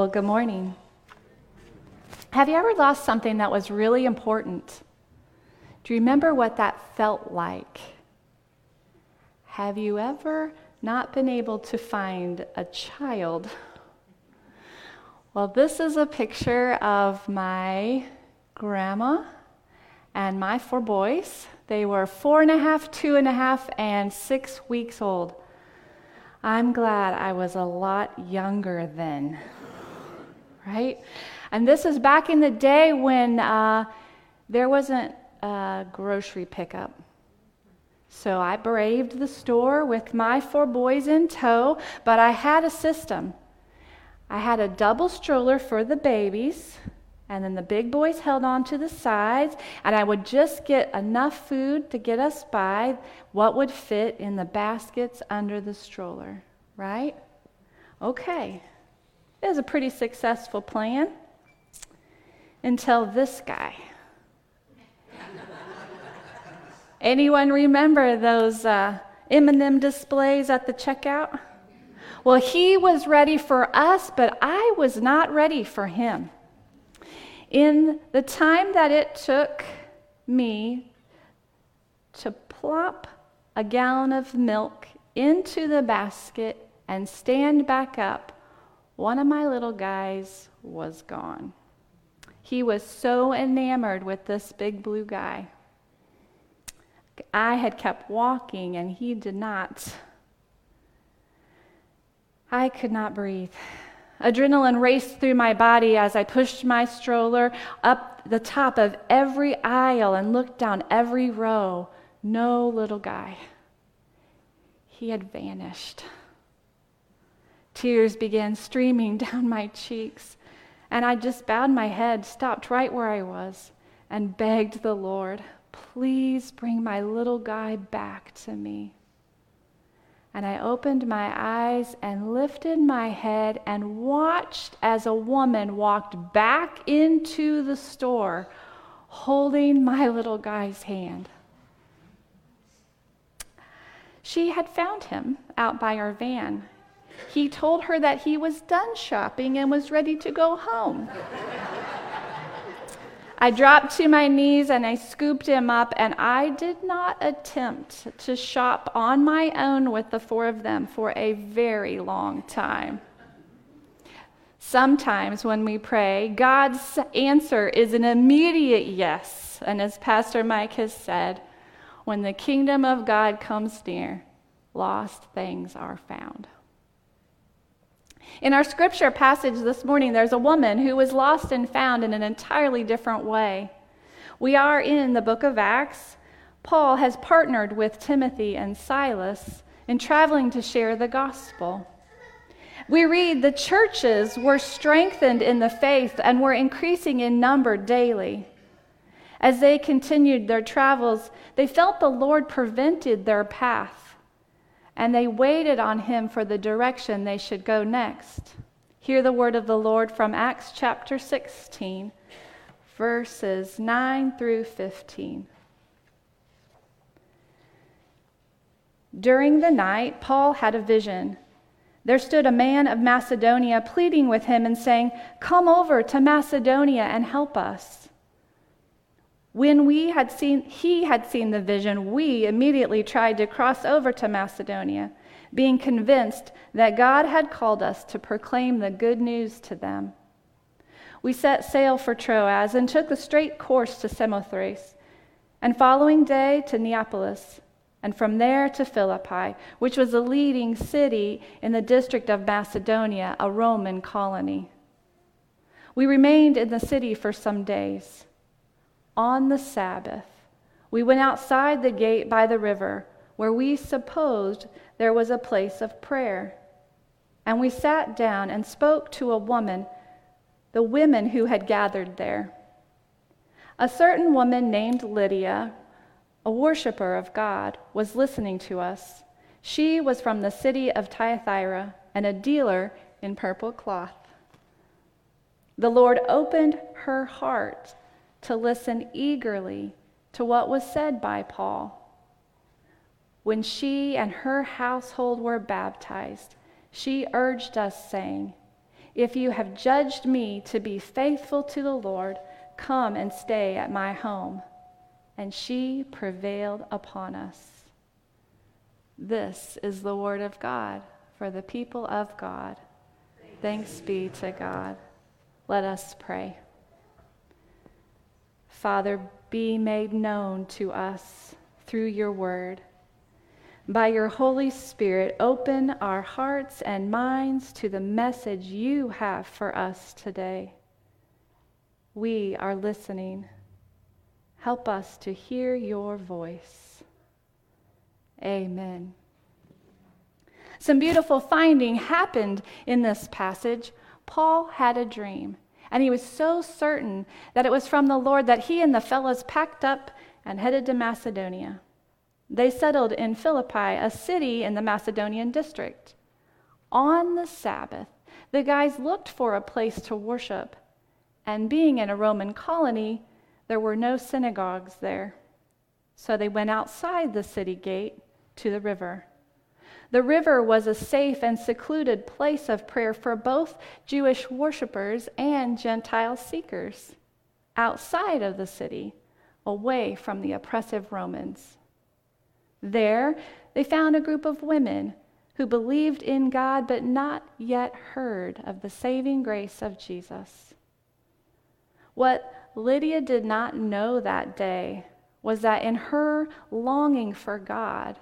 Well, good morning. Have you ever lost something that was really important? Do you remember what that felt like? Have you ever not been able to find a child? Well, this is a picture of my grandma and my four boys. They were 4.5, 2.5, and 6 weeks old. I'm glad I was a lot younger then, right? And this is back in the day when there wasn't grocery pickup. So I braved the store with my four boys in tow, but I had a system. I had a double stroller for the babies, and then the big boys held on to the sides, and I would just get enough food to get us by what would fit in the baskets under the stroller, right? Okay, it was a pretty successful plan until this guy. Anyone remember those M&M displays at the checkout? Well, he was ready for us, but I was not ready for him. In the time that it took me to plop a gallon of milk into the basket and stand back up, one of my little guys was gone. He was so enamored with this big blue guy. I had kept walking and he did not. I could not breathe. Adrenaline raced through my body as I pushed my stroller up the top of every aisle and looked down every row. No little guy. He had vanished. Tears began streaming down my cheeks, and I just bowed my head, stopped right where I was, and begged the Lord, "Please bring my little guy back to me." And I opened my eyes and lifted my head and watched as a woman walked back into the store holding my little guy's hand. She had found him out by our van. He told her that he was done shopping and was ready to go home. I dropped to my knees and I scooped him up, and I did not attempt to shop on my own with the four of them for a very long time. Sometimes when we pray, God's answer is an immediate yes. And as Pastor Mike has said, when the kingdom of God comes near, lost things are found. In our scripture passage this morning, there's a woman who was lost and found in an entirely different way. We are in the book of Acts. Paul has partnered with Timothy and Silas in traveling to share the gospel. We read the churches were strengthened in the faith and were increasing in number daily. As they continued their travels, they felt the Lord prevented their path, and they waited on him for the direction they should go next. Hear the word of the Lord from Acts chapter 16, verses 9 through 15. During the night, Paul had a vision. There stood a man of Macedonia pleading with him and saying, "Come over to Macedonia and help us." When he had seen the vision, we immediately tried to cross over to Macedonia, being convinced that God had called us to proclaim the good news to them. We set sail for Troas and took a straight course to Samothrace, and following day to Neapolis, and from there to Philippi, which was a leading city in the district of Macedonia, a Roman colony. We remained in the city for some days. On the Sabbath, we went outside the gate by the river, where we supposed there was a place of prayer. And we sat down and spoke to the women who had gathered there. A certain woman named Lydia, a worshiper of God, was listening to us. She was from the city of Thyatira and a dealer in purple cloth. The Lord opened her heart to listen eagerly to what was said by Paul. When she and her household were baptized, she urged us, saying, If you have judged me to be faithful to the Lord, come and stay at my home." And she prevailed upon us. This is the word of God for the people of God. Thanks be to God. Let us pray. Father, be made known to us through your word. By your Holy Spirit, open our hearts and minds to the message you have for us today. We are listening. Help us to hear your voice. Amen. Some beautiful finding happened in this passage. Paul had a dream, and he was so certain that it was from the Lord that he and the fellows packed up and headed to Macedonia. They settled in Philippi, a city in the Macedonian district. On the Sabbath, the guys looked for a place to worship, and being in a Roman colony, there were no synagogues there. So they went outside the city gate to the river. The river was a safe and secluded place of prayer for both Jewish worshipers and Gentile seekers, outside of the city, away from the oppressive Romans. There, they found a group of women who believed in God but not yet heard of the saving grace of Jesus. What Lydia did not know that day was that in her longing for God,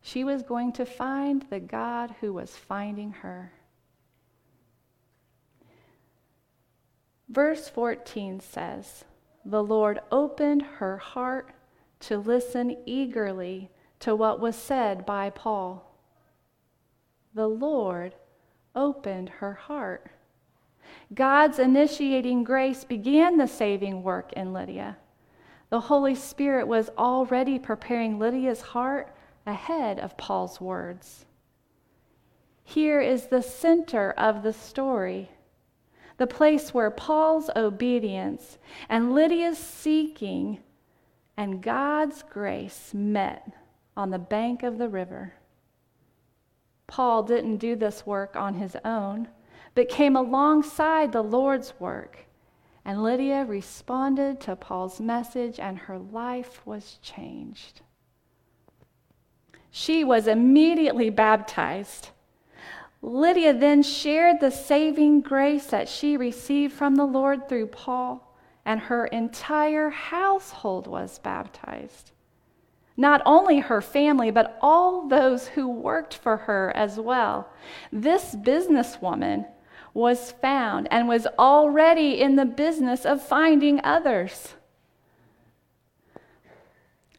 she was going to find the God who was finding her. Verse 14 says, "The Lord opened her heart to listen eagerly to what was said by Paul." The Lord opened her heart. God's initiating grace began the saving work in Lydia. The Holy Spirit was already preparing Lydia's heart ahead of Paul's words. Here is the center of the story, the place where Paul's obedience and Lydia's seeking and God's grace met on the bank of the river. Paul didn't do this work on his own, but came alongside the Lord's work, and Lydia responded to Paul's message, and her life was changed. She was immediately baptized. Lydia then shared the saving grace that she received from the Lord through Paul, and her entire household was baptized. Not only her family, but all those who worked for her as well. This businesswoman was found and was already in the business of finding others.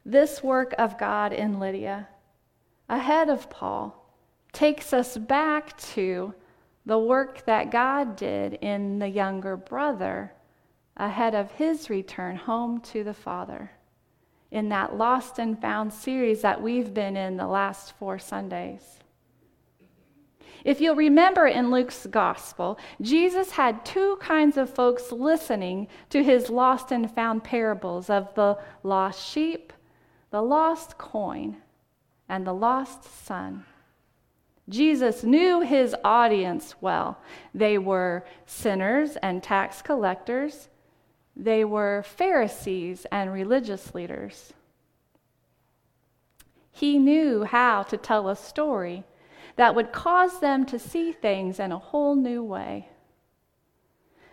This work of God in Lydia, ahead of Paul, takes us back to the work that God did in the younger brother ahead of his return home to the Father, in that Lost and Found series that we've been in the last 4 Sundays. If you'll remember in Luke's gospel, Jesus had 2 kinds of folks listening to his Lost and Found parables of the lost sheep, the lost coin, and the lost son. Jesus knew his audience well. They were sinners and tax collectors. They were Pharisees and religious leaders. He knew how to tell a story that would cause them to see things in a whole new way.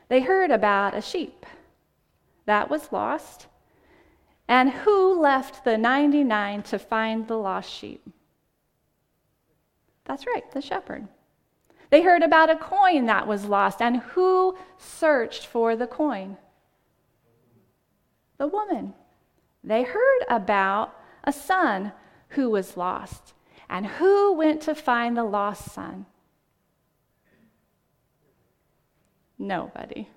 They heard about a sheep that was lost, and who left the 99 to find the lost sheep? That's right, the shepherd. They heard about a coin that was lost, and who searched for the coin? The woman. They heard about a son who was lost, and who went to find the lost son? Nobody.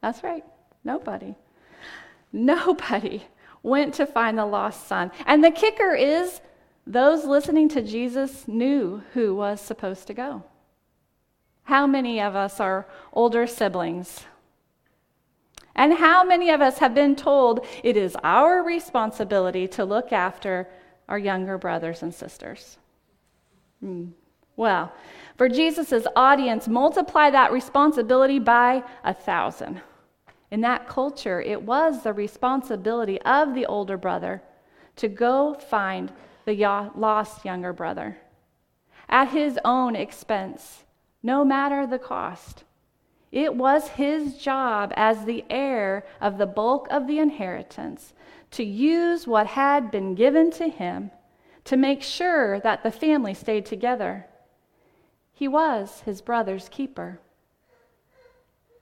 That's right, nobody. Nobody went to find the lost son. And the kicker is, those listening to Jesus knew who was supposed to go. How many of us are older siblings? And how many of us have been told it is our responsibility to look after our younger brothers and sisters? Well, for Jesus' audience, multiply that responsibility by 1,000. In that culture, it was the responsibility of the older brother to go find the lost younger brother at his own expense, no matter the cost. It was his job as the heir of the bulk of the inheritance to use what had been given to him to make sure that the family stayed together. He was his brother's keeper.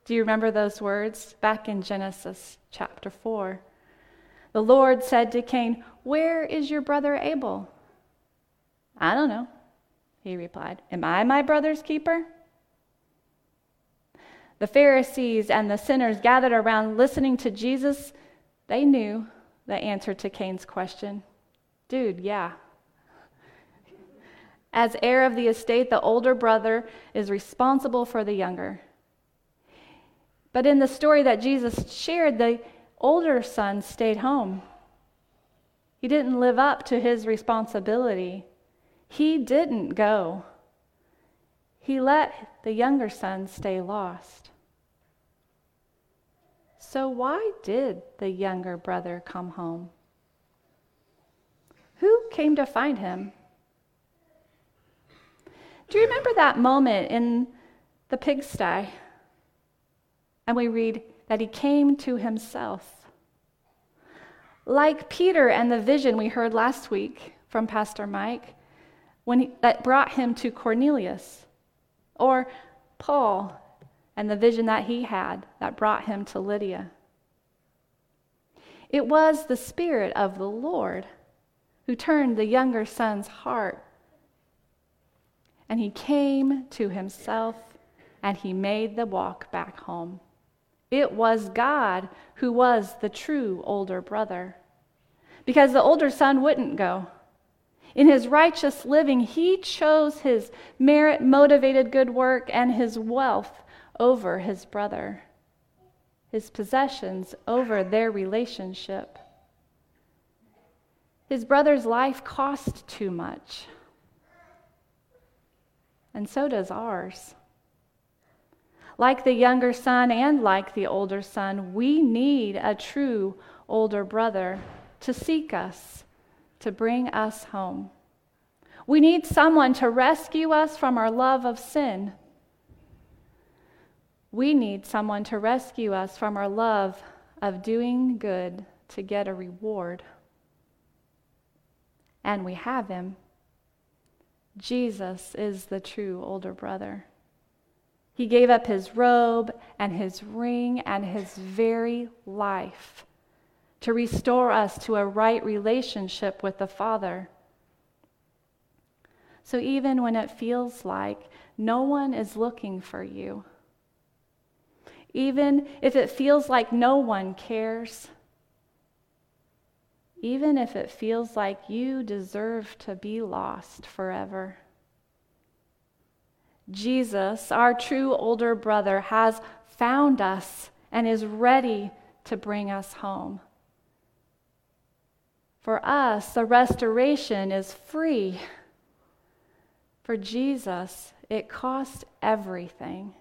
Do you remember those words back in Genesis chapter 4? The Lord said to Cain, "Where is your brother Abel?" "I don't know," he replied. "Am I my brother's keeper?" The Pharisees and the sinners gathered around listening to Jesus. They knew the answer to Cain's question. Dude, yeah. As heir of the estate, the older brother is responsible for the younger. But in the story that Jesus shared, the older son stayed home. He didn't live up to his responsibility. He didn't go. He let the younger son stay lost. So why did the younger brother come home? Who came to find him? Do you remember that moment in the pigsty? And we read that he came to himself. Like Peter and the vision we heard last week from Pastor Mike, that brought him to Cornelius. Or Paul and the vision that he had that brought him to Lydia. It was the Spirit of the Lord who turned the younger son's heart. And he came to himself and he made the walk back home. It was God who was the true older brother, because the older son wouldn't go. In his righteous living, he chose his merit-motivated good work and his wealth over his brother, his possessions over their relationship. His brother's life cost too much, and so does ours. Like the younger son and like the older son, we need a true older brother to seek us, to bring us home. We need someone to rescue us from our love of sin. We need someone to rescue us from our love of doing good to get a reward. And we have him. Jesus is the true older brother. He gave up his robe and his ring and his very life to restore us to a right relationship with the Father. So even when it feels like no one is looking for you, even if it feels like no one cares, even if it feels like you deserve to be lost forever, Jesus, our true older brother, has found us and is ready to bring us home. For us, the restoration is free. For Jesus, it cost everything.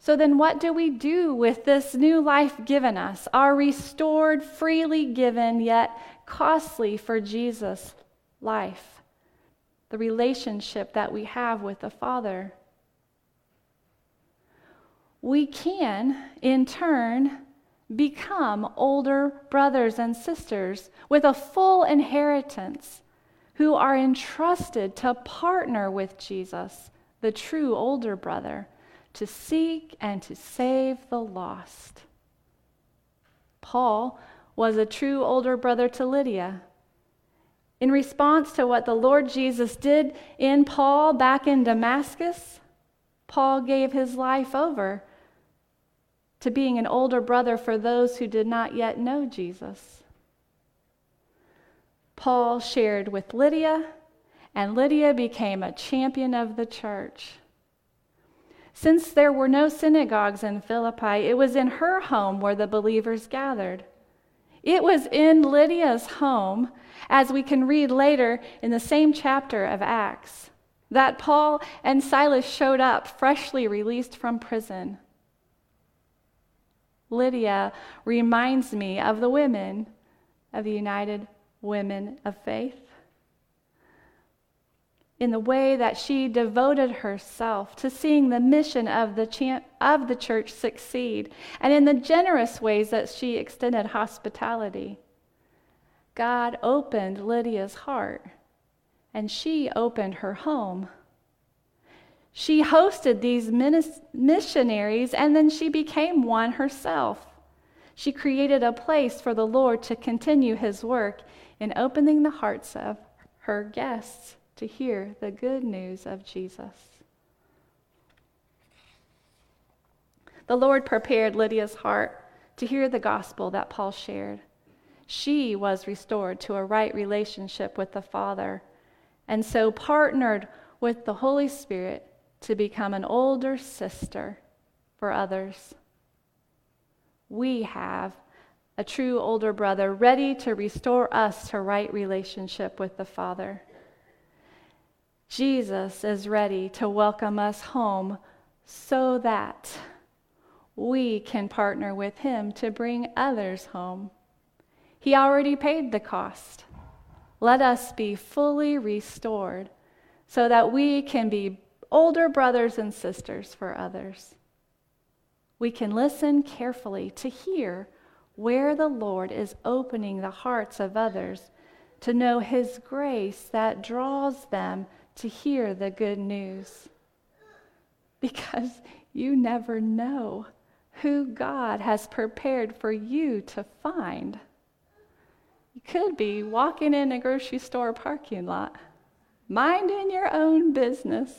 So then what do we do with this new life given us, our restored, freely given, yet costly for Jesus life, the relationship that we have with the Father? We can, in turn, become older brothers and sisters with a full inheritance who are entrusted to partner with Jesus, the true older brother, to seek and to save the lost. Paul was a true older brother to Lydia. In response to what the Lord Jesus did in Paul back in Damascus, Paul gave his life over to being an older brother for those who did not yet know Jesus. Paul shared with Lydia, and Lydia became a champion of the church. Since there were no synagogues in Philippi, it was in her home where the believers gathered. It was in Lydia's home, as we can read later in the same chapter of Acts, that Paul and Silas showed up freshly released from prison. Lydia reminds me of the women of the United Women of Faith in the way that she devoted herself to seeing the mission of the church succeed, and in the generous ways that she extended hospitality. God opened Lydia's heart, and she opened her home. She hosted these missionaries, and then she became one herself. She created a place for the Lord to continue his work in opening the hearts of her guests to hear the good news of Jesus. The Lord prepared Lydia's heart to hear the gospel that Paul shared. She was restored to a right relationship with the Father, and so partnered with the Holy Spirit to become an older sister for others. We have a true older brother ready to restore us to right relationship with the Father. Jesus is ready to welcome us home so that we can partner with him to bring others home. He already paid the cost. Let us be fully restored so that we can be older brothers and sisters for others. We can listen carefully to hear where the Lord is opening the hearts of others to know his grace that draws them to hear the good news. Because you never know who God has prepared for you to find. You could be walking in a grocery store parking lot, minding your own business,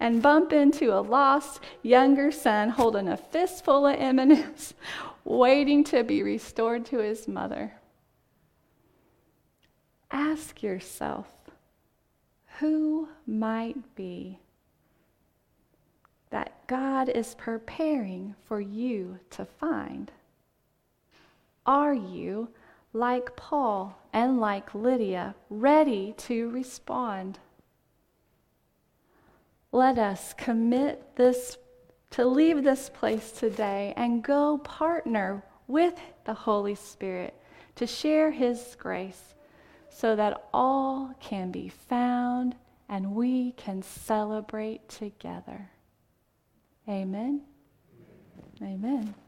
and bump into a lost younger son holding a fistful of M&Ms, waiting to be restored to his mother. Ask yourself, who might be that God is preparing for you to find? Are you, like Paul and like Lydia, ready to respond? Let us commit this to leave this place today and go partner with the Holy Spirit to share his grace so that all can be found and we can celebrate together. Amen. Amen. Amen.